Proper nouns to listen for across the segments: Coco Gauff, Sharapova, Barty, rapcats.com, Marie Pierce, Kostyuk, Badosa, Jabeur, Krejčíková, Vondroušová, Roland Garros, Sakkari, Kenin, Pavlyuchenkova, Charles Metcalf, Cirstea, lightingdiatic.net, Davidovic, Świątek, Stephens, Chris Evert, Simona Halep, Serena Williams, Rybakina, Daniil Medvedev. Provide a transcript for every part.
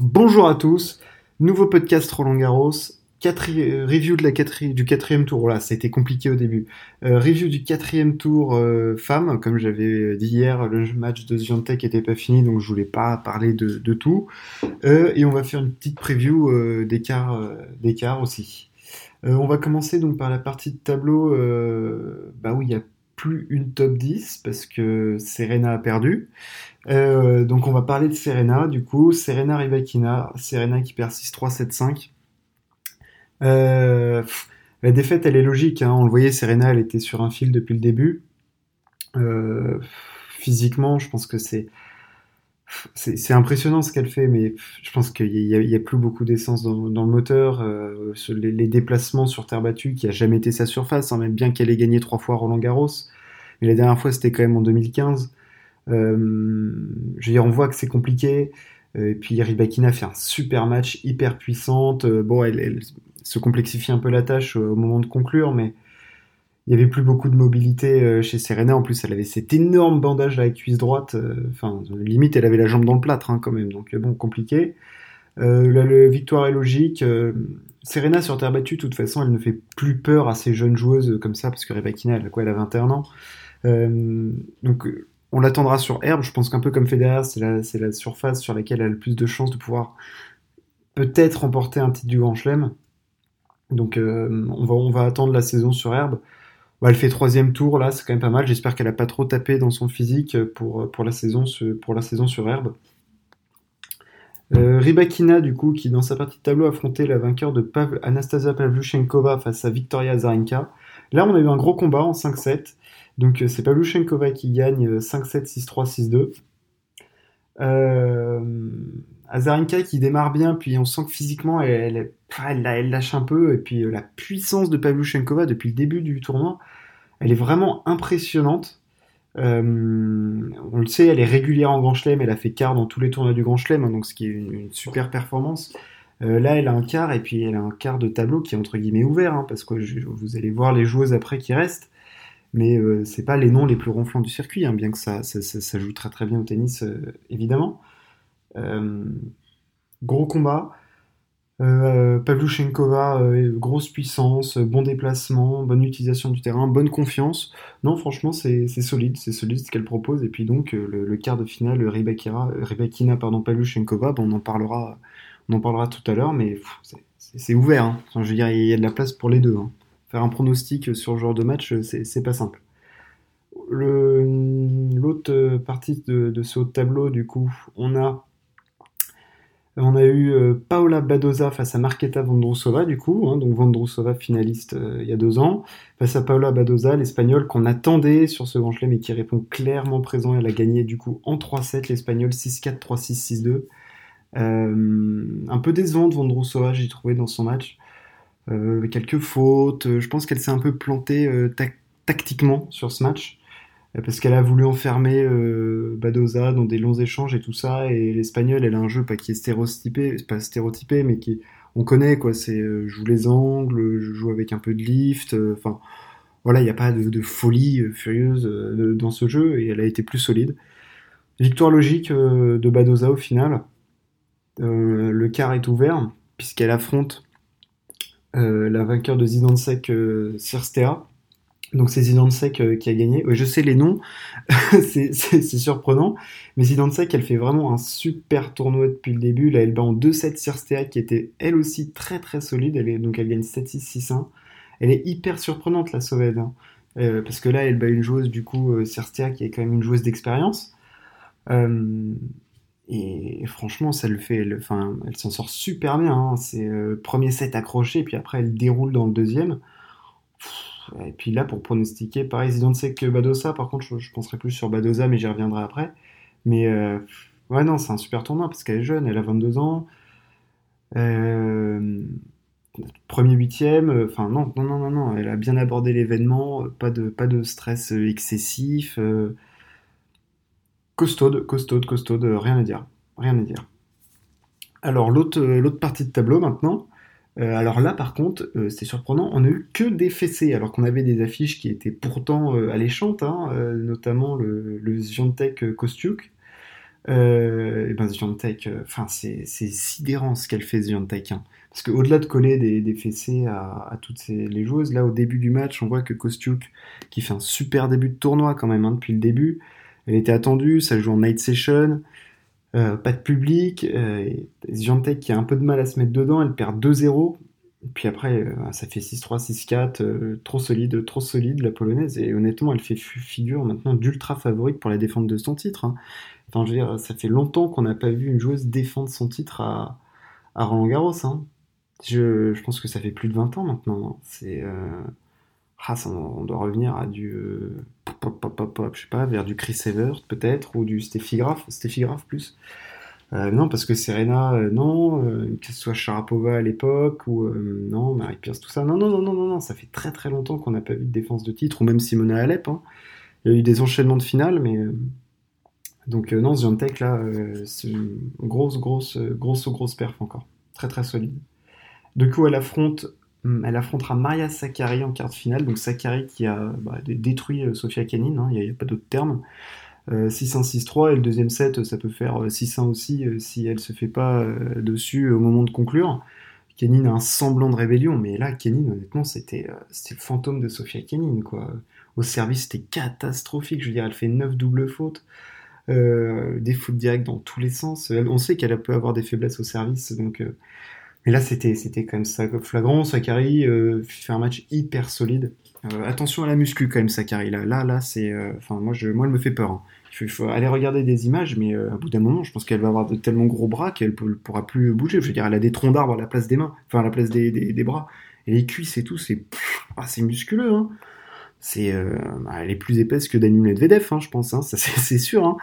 Bonjour à tous, nouveau podcast Roland Garros, review de du quatrième tour, là c'était compliqué au début, review du quatrième tour femmes, comme j'avais dit hier, le match de Świątek n'était pas fini, donc je voulais pas parler de tout, et on va faire une petite preview des quarts aussi. On va commencer donc par la partie de tableau où il y a plus une top 10 parce que Serena a perdu. Donc on va parler de Serena, du coup, Serena Rybakina, Serena qui perd 6-3, 7-5. La défaite, elle est logique, hein. On le voyait, Serena, elle était sur un fil depuis le début. Physiquement, je pense que c'est impressionnant ce qu'elle fait, mais je pense qu'il y a plus beaucoup d'essence dans le moteur. Les déplacements sur terre battue, qui a jamais été sa surface, hein, même bien qu'elle ait gagné 3 fois Roland Garros. Mais la dernière fois, c'était quand même en 2015. Je veux dire, on voit que c'est compliqué. Et puis Rybakina fait un super match, hyper puissante. Elle se complexifie un peu la tâche au moment de conclure, mais il n'y avait plus beaucoup de mobilité chez Serena. En plus, elle avait cet énorme bandage à la cuisse droite. Enfin, limite, elle avait la jambe dans le plâtre, hein, quand même. Donc, compliqué. La victoire est logique. Serena, sur terre battue, de toute façon, elle ne fait plus peur à ces jeunes joueuses comme ça, parce que Rybakina, elle a 21 ans. Donc, on l'attendra sur herbe, je pense qu'un peu comme Federer, c'est la surface sur laquelle elle a le plus de chances de pouvoir peut-être remporter un titre du Grand Chelem. Donc on va attendre la saison sur herbe. Elle fait 3e tour, là, c'est quand même pas mal. J'espère qu'elle n'a pas trop tapé dans son physique pour la saison sur herbe. Rybakina, du coup, qui dans sa partie de tableau affrontait la vainqueur de Anastasia Pavlyuchenkova face à Victoria Azarenka. Là, on a eu un gros combat en 5-7. Donc, c'est Pavlyuchenkova qui gagne 5-7, 6-3, 6-2. Azarenka qui démarre bien, puis on sent que physiquement, elle lâche un peu. Et puis, la puissance de Pavlyuchenkova depuis le début du tournoi, elle est vraiment impressionnante. On le sait, elle est régulière en Grand Chelem. Elle a fait quart dans tous les tournois du Grand Chelem, hein, donc ce qui est une super performance. Là, elle a un quart, et puis elle a un quart de tableau qui est entre guillemets ouvert, hein, parce que vous allez voir les joueuses après qui restent. Mais c'est pas les noms les plus ronflants du circuit, hein, bien que ça joue très très bien au tennis, évidemment. Gros combat. Pavlyuchenkova, grosse puissance, bon déplacement, bonne utilisation du terrain, bonne confiance. Non, franchement, c'est solide ce qu'elle propose. Et puis donc, le quart de finale, Pavlyuchenkova, on en parlera tout à l'heure, mais c'est ouvert. Hein. Enfin, je veux dire, il y a de la place pour les deux, hein. Faire un pronostic sur ce genre de match, c'est pas simple. L'autre partie de ce haut de tableau, du coup, on a eu Paola Badosa face à Marketa Vondroušová, du coup, hein, donc Vondroušová finaliste il y a 2 ans, face à Paola Badosa, l'Espagnole qu'on attendait sur ce Grand Chelem, mais qui répond clairement présent. Elle a gagné, du coup, en 3-7, l'Espagnole 6-4, 3-6, 6-2. Un peu décevante Vondroušová, j'ai trouvé dans son match. Quelques fautes, je pense qu'elle s'est un peu plantée tactiquement sur ce match, parce qu'elle a voulu enfermer Badosa dans des longs échanges et tout ça, et l'Espagnole, elle a un jeu pas qui est stéréotypé, c'est pas stéréotypé, mais qui on connaît, quoi, c'est je joue les angles, je joue avec un peu de lift, enfin voilà, il n'y a pas de folie furieuse dans ce jeu, et elle a été plus solide. Victoire logique de Badosa au final. Le quart est ouvert, puisqu'elle affronte la vainqueur de Zidane Sek, Cirstea. Donc c'est Zidane Sek qui a gagné. Je sais les noms, c'est surprenant, mais Zidane Sek, elle fait vraiment un super tournoi depuis le début. Là, elle bat en 2-7 Cirstea, qui était elle aussi très très solide. Elle gagne 7-6, 6-1. Elle est hyper surprenante, la Slovène, hein. Parce que là, elle bat une joueuse, du coup, Cirstea, qui est quand même une joueuse d'expérience. Et franchement, ça le fait. Elle s'en sort super bien, hein. C'est premier set accroché, puis après elle déroule dans le deuxième. Et puis là, pour pronostiquer, pareil, Zidane Sek Badosa. Par contre, je penserai plus sur Badosa, mais j'y reviendrai après. Mais ouais, non, c'est un super tournoi parce qu'elle est jeune, elle a 22 ans. Premier 8e, non, elle a bien abordé l'événement, pas de stress excessif. Costaude, rien à dire. Alors, l'autre partie de tableau, maintenant. Alors là, par contre, c'est surprenant, on n'a eu que des fessées, alors qu'on avait des affiches qui étaient pourtant alléchantes, hein, notamment le Świątek Kostyuk. Et ben Świątek, enfin c'est sidérant ce qu'elle fait Świątek, hein. Parce qu'au-delà de coller des fessées à toutes les joueuses, là au début du match on voit que Kostyuk, qui fait un super début de tournoi quand même, hein, depuis le début, elle était attendue, ça joue en night session, pas de public, Świątek qui a un peu de mal à se mettre dedans, elle perd 2-0, puis après ça fait 6-3, 6-4, trop solide la polonaise, et honnêtement elle fait figure maintenant d'ultra favorite pour la défense de son titre, hein. Enfin, je veux dire, ça fait longtemps qu'on n'a pas vu une joueuse défendre son titre à Roland Garros. Hein. Je pense que ça fait plus de 20 ans maintenant. Hein. On doit revenir à du... je sais pas, vers du Chris Evert peut-être, ou du Steffi Graf plus. Non, parce que Serena, non, que ce soit Sharapova à l'époque, ou non, Marie Pierce, tout ça. Non, ça fait très très longtemps qu'on n'a pas vu de défense de titre, ou même Simona Halep. Hein. Il y a eu des enchaînements de finale, mais... Donc non, Świątek là, c'est une grosse perf encore, très très solide. Du coup, elle affrontera Maria Sakkari en quart de finale. Donc Sakkari qui a détruit Sofia Kenin, hein, il y a pas d'autre terme. 6-1, 6-3, et le deuxième set, ça peut faire 6-1 aussi si elle se fait pas dessus au moment de conclure. Kenin a un semblant de rébellion, mais là, Kenin, honnêtement, c'était le fantôme de Sofia Kenin, quoi. Au service, c'était catastrophique. Je veux dire, elle fait 9 doubles fautes. Des fautes directes dans tous les sens. On sait qu'elle peut avoir des faiblesses au service, donc mais là c'était quand même ça flagrant. Sakkari fait un match hyper solide. Attention à la muscu quand même, Sakkari là c'est enfin moi elle me fait peur, hein. Il faut aller regarder des images, mais à bout d'un moment je pense qu'elle va avoir de tellement gros bras qu'elle pourra plus bouger. Je veux dire, elle a des troncs d'arbre à la place des mains, enfin à la place des bras, et les cuisses et tout, c'est musculeux, hein. C'est, elle est plus épaisse que Daniil Medvedev, hein, je pense, hein, ça c'est sûr, hein.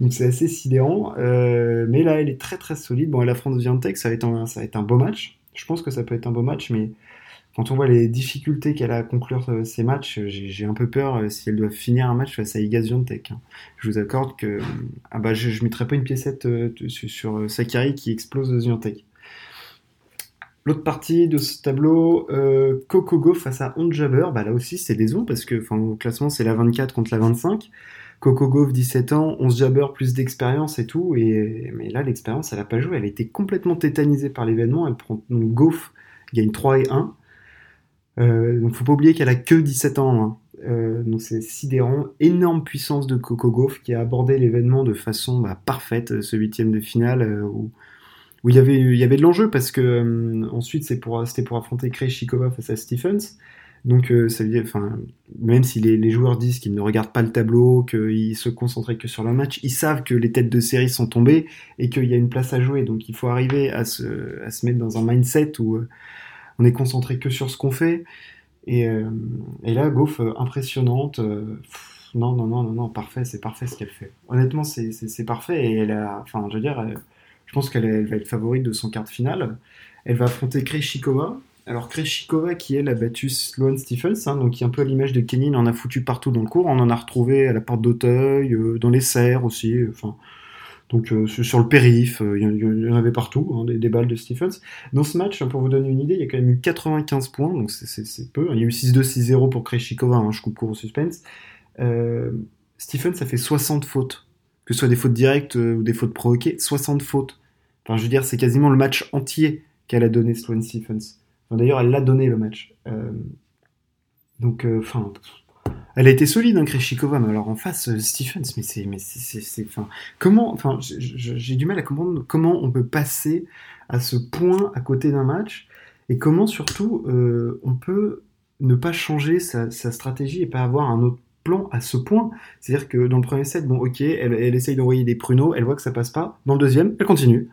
Donc c'est assez sidérant, mais là elle est très très solide. Bon, et la France Świątek, ça va être un beau match, je pense que ça peut être un beau match, mais quand on voit les difficultés qu'elle a à conclure ces matchs, j'ai un peu peur si elle doit finir un match face à Iga Świątek, hein. Je vous accorde que je ne mettrai pas une piécette sur Sakkari qui explose Świątek. L'autre partie de ce tableau, Kokogo face à Jabeur, là aussi c'est des ondes, parce que au classement c'est la 24 contre la 25. Kokogo, 17 ans, Jabeur plus d'expérience et tout, mais là l'expérience elle n'a pas joué, elle a été complètement tétanisée par l'événement, elle prend donc Gauff, gagne 3-1. Donc faut pas oublier qu'elle a que 17 ans, hein. Donc c'est sidérant, énorme puissance de Kokogo qui a abordé l'événement de façon parfaite, ce 8ème de finale où il y avait de l'enjeu, parce que ensuite c'était pour affronter Krejčíková face à Stephens. Donc ça veut dire, même si les joueurs disent qu'ils ne regardent pas le tableau, qu'ils se concentraient que sur le match, ils savent que les têtes de série sont tombées et qu'il y a une place à jouer. Donc il faut arriver à se mettre dans un mindset où on est concentré que sur ce qu'on fait. Et là, Gauff, impressionnante. Non, parfait, c'est parfait ce qu'elle fait. Honnêtement, c'est parfait, et elle a, je pense qu'elle va être favorite de son quart de finale. Elle va affronter Krejčíková. Alors Krejčíková qui, elle, a battu Sloane Stephens, hein, donc qui est un peu à l'image de Kenin, en a foutu partout dans le cours. On en a retrouvé à la porte d'Auteuil, dans les serres aussi. Donc sur le périph', il y en avait partout, hein, des balles de Stephens. Dans ce match, pour vous donner une idée, il y a quand même eu 95 points, donc c'est peu. Il y a eu 6-2, 6-0 pour Krejčíková, hein, je coupe court au suspense. Stephens, ça fait 60 fautes. Que ce soit des fautes directes ou des fautes provoquées, 60 fautes. Enfin, je veux dire, c'est quasiment le match entier qu'elle a donné, Sloane Stephens. Enfin, d'ailleurs, elle l'a donné, le match. Elle a été solide, hein, Krejčíková, mais alors en face, Stephens, j'ai du mal à comprendre comment on peut passer à ce point à côté d'un match, et comment, surtout, on peut ne pas changer sa stratégie et pas avoir un autre plan à ce point. C'est-à-dire que dans le premier set, elle essaye d'envoyer des pruneaux, elle voit que ça passe pas. Dans le deuxième, elle continue.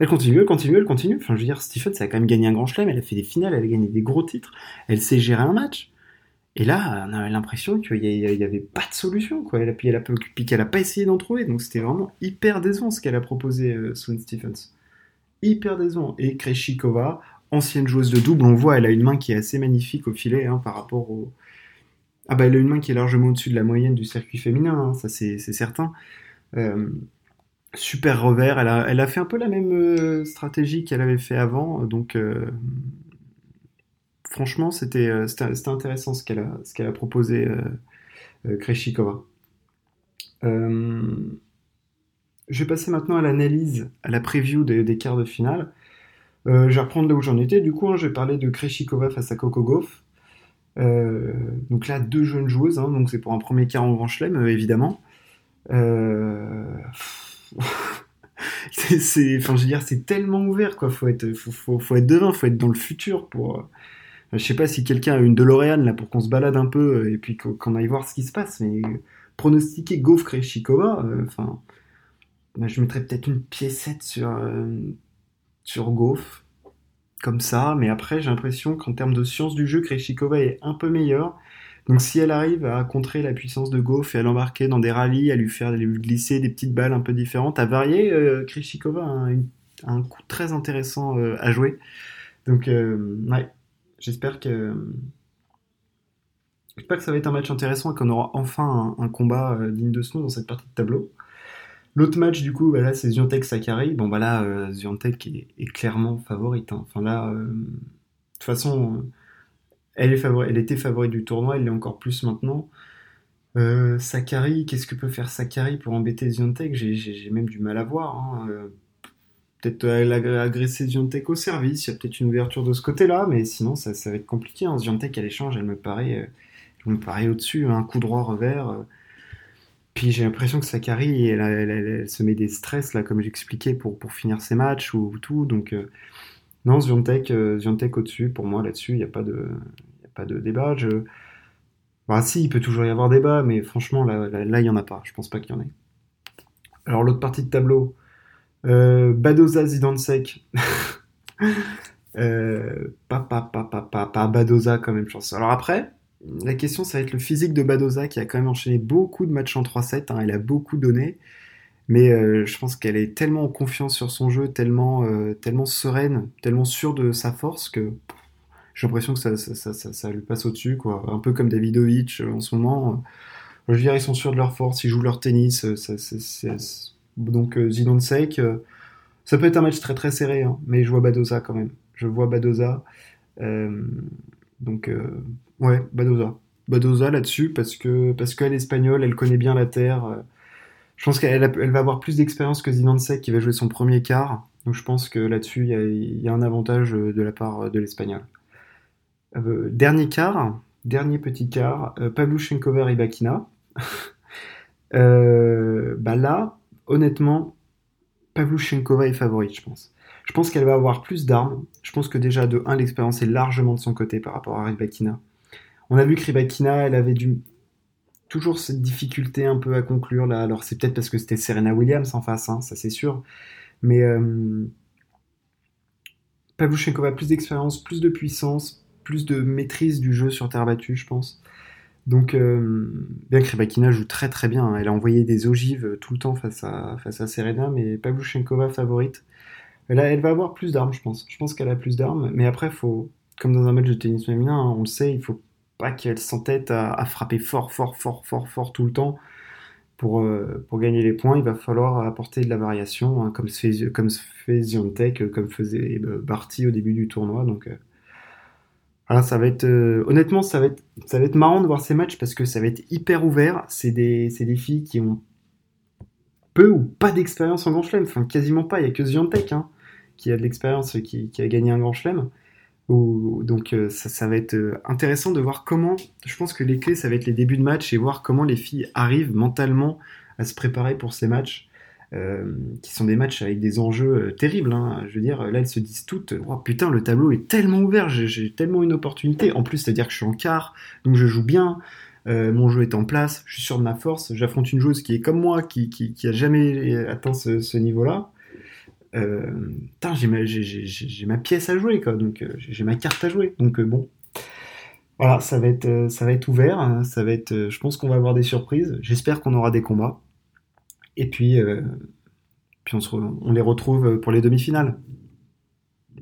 Enfin, je veux dire, Stephens, ça a quand même gagné un grand chelem, elle a fait des finales, elle a gagné des gros titres, elle sait gérer un match. Et là, on a l'impression qu'il y avait pas de solution, quoi. Puis qu'elle a pas essayé d'en trouver, donc c'était vraiment hyper décevant ce qu'elle a proposé, Sloane Stephens. Hyper décevant. Et Krejčíková, ancienne joueuse de double, on voit, elle a une main qui est assez magnifique au filet, hein, par rapport au... elle a une main qui est largement au-dessus de la moyenne du circuit féminin, hein, ça c'est certain. Super revers, elle a fait un peu la même stratégie qu'elle avait fait avant, donc franchement c'était intéressant ce qu'elle a proposé, Krejčíková. Je vais passer maintenant à l'analyse, à la preview des quarts de finale. Je vais reprendre là où j'en étais. Du coup, je vais parler de Krejčíková face à Coco Gauff. Donc là, deux jeunes joueuses. Donc c'est pour un premier quart en Grand Chelem, évidemment. C'est tellement ouvert, quoi. Faut être devin, faut être dans le futur pour. Je sais pas si quelqu'un a une DeLorean là pour qu'on se balade un peu et puis qu'on aille voir ce qui se passe. Mais pronostiquer Gauff Krejčíková, je mettrais peut-être une piécette sur Gauff, comme ça, mais après j'ai l'impression qu'en termes de science du jeu, Krejčíková est un peu meilleure, donc si elle arrive à contrer la puissance de Gauff et à l'embarquer dans des rallyes, à lui glisser des petites balles un peu différentes, à varier, Krejčíková a un coup très intéressant à jouer, donc j'espère que ça va être un match intéressant et qu'on aura enfin un combat digne de ce nom dans cette partie de tableau. L'autre match, du coup, c'est Świątek-Sakkari. Bon, Świątek est clairement favorite. Enfin, là, de toute façon, elle était favorite du tournoi, elle l'est encore plus maintenant. Sakkari, qu'est-ce que peut faire Sakkari pour embêter Świątek ? J'ai même du mal à voir. Peut-être agresser Świątek au service, il y a peut-être une ouverture de ce côté-là, mais sinon, ça va être compliqué. Świątek, à l'échange, elle me paraît au-dessus. Un coup droit, revers... Puis j'ai l'impression que Sakkari, elle se met des stress, là, comme j'expliquais, pour finir ses matchs ou tout. Donc, non, Świątek au-dessus, pour moi, là-dessus, il n'y a pas de débat. Si, il peut toujours y avoir débat, mais franchement, là, il n'y en a pas. Je ne pense pas qu'il y en ait. Alors, l'autre partie de tableau, Badosa, Zidane Sek. Pas Badosa, quand même, je pense. Alors après... La question, ça va être le physique de Badosa qui a quand même enchaîné beaucoup de matchs en 3-7. Elle a beaucoup donné, mais je pense qu'elle est tellement en confiance sur son jeu, tellement sereine, tellement sûre de sa force que j'ai l'impression que ça lui passe au-dessus, quoi. Un peu comme Davidovic en ce moment. Je veux dire, ils sont sûrs de leur force, ils jouent leur tennis. Donc Zidane Sek, ça peut être un match très très serré, mais je vois Badosa quand même. Je vois Badosa. Ouais, Badosa. Badosa là-dessus, parce qu'elle est espagnole, elle connaît bien la terre. Je pense qu'elle va avoir plus d'expérience que Zidane Sek qui va jouer son premier quart. Donc je pense que là-dessus, il y a un avantage de la part de l'Espagnol. Dernier petit quart, Pavlyuchenkova Rybakina. Là, honnêtement, Pavlyuchenkova est favorite, je pense. Je pense qu'elle va avoir plus d'armes. Je pense que déjà, de 1, l'expérience est largement de son côté par rapport à Rybakina. On a vu que Rybakina, elle avait toujours cette difficulté un peu à conclure, là. Alors, c'est peut-être parce que c'était Serena Williams en face, ça c'est sûr. Mais Pavlyuchenkova a plus d'expérience, plus de puissance, plus de maîtrise du jeu sur terre battue, je pense. Donc, bien que Rybakina joue très très bien. Elle a envoyé des ogives tout le temps face à Serena, mais Pavlyuchenkova favorite. Là, elle va avoir plus d'armes, je pense. Je pense qu'elle a plus d'armes, mais après, faut, comme dans un match de tennis féminin, on le sait, il ne faut pas qu'elle s'entête à frapper fort tout le temps pour gagner les points. Il va falloir apporter de la variation, comme se fait Świątek, comme faisait Barty au début du tournoi. Donc, honnêtement, ça va être marrant de voir ces matchs parce que ça va être hyper ouvert. C'est des filles qui ont peu ou pas d'expérience en Grand Chelem, quasiment pas. Il n'y a que Świątek, qui a de l'expérience, qui a gagné un grand chelem. Donc ça va être intéressant de voir comment, je pense que les clés ça va être les débuts de match et voir comment les filles arrivent mentalement à se préparer pour ces matchs qui sont des matchs avec des enjeux terribles. Je veux dire, là elles se disent toutes oh, putain le tableau est tellement ouvert, j'ai tellement une opportunité, en plus c'est-à-dire que je suis en quart, donc je joue bien, mon jeu est en place, je suis sûr de ma force, j'affronte une joueuse qui est comme moi, qui a jamais atteint ce niveau-là. J'ai ma pièce à jouer, quoi. Donc j'ai ma carte à jouer. Donc bon, voilà, ça va être ouvert. Ça va être, je pense qu'on va avoir des surprises. J'espère qu'on aura des combats. Et puis on les retrouve pour les demi-finales.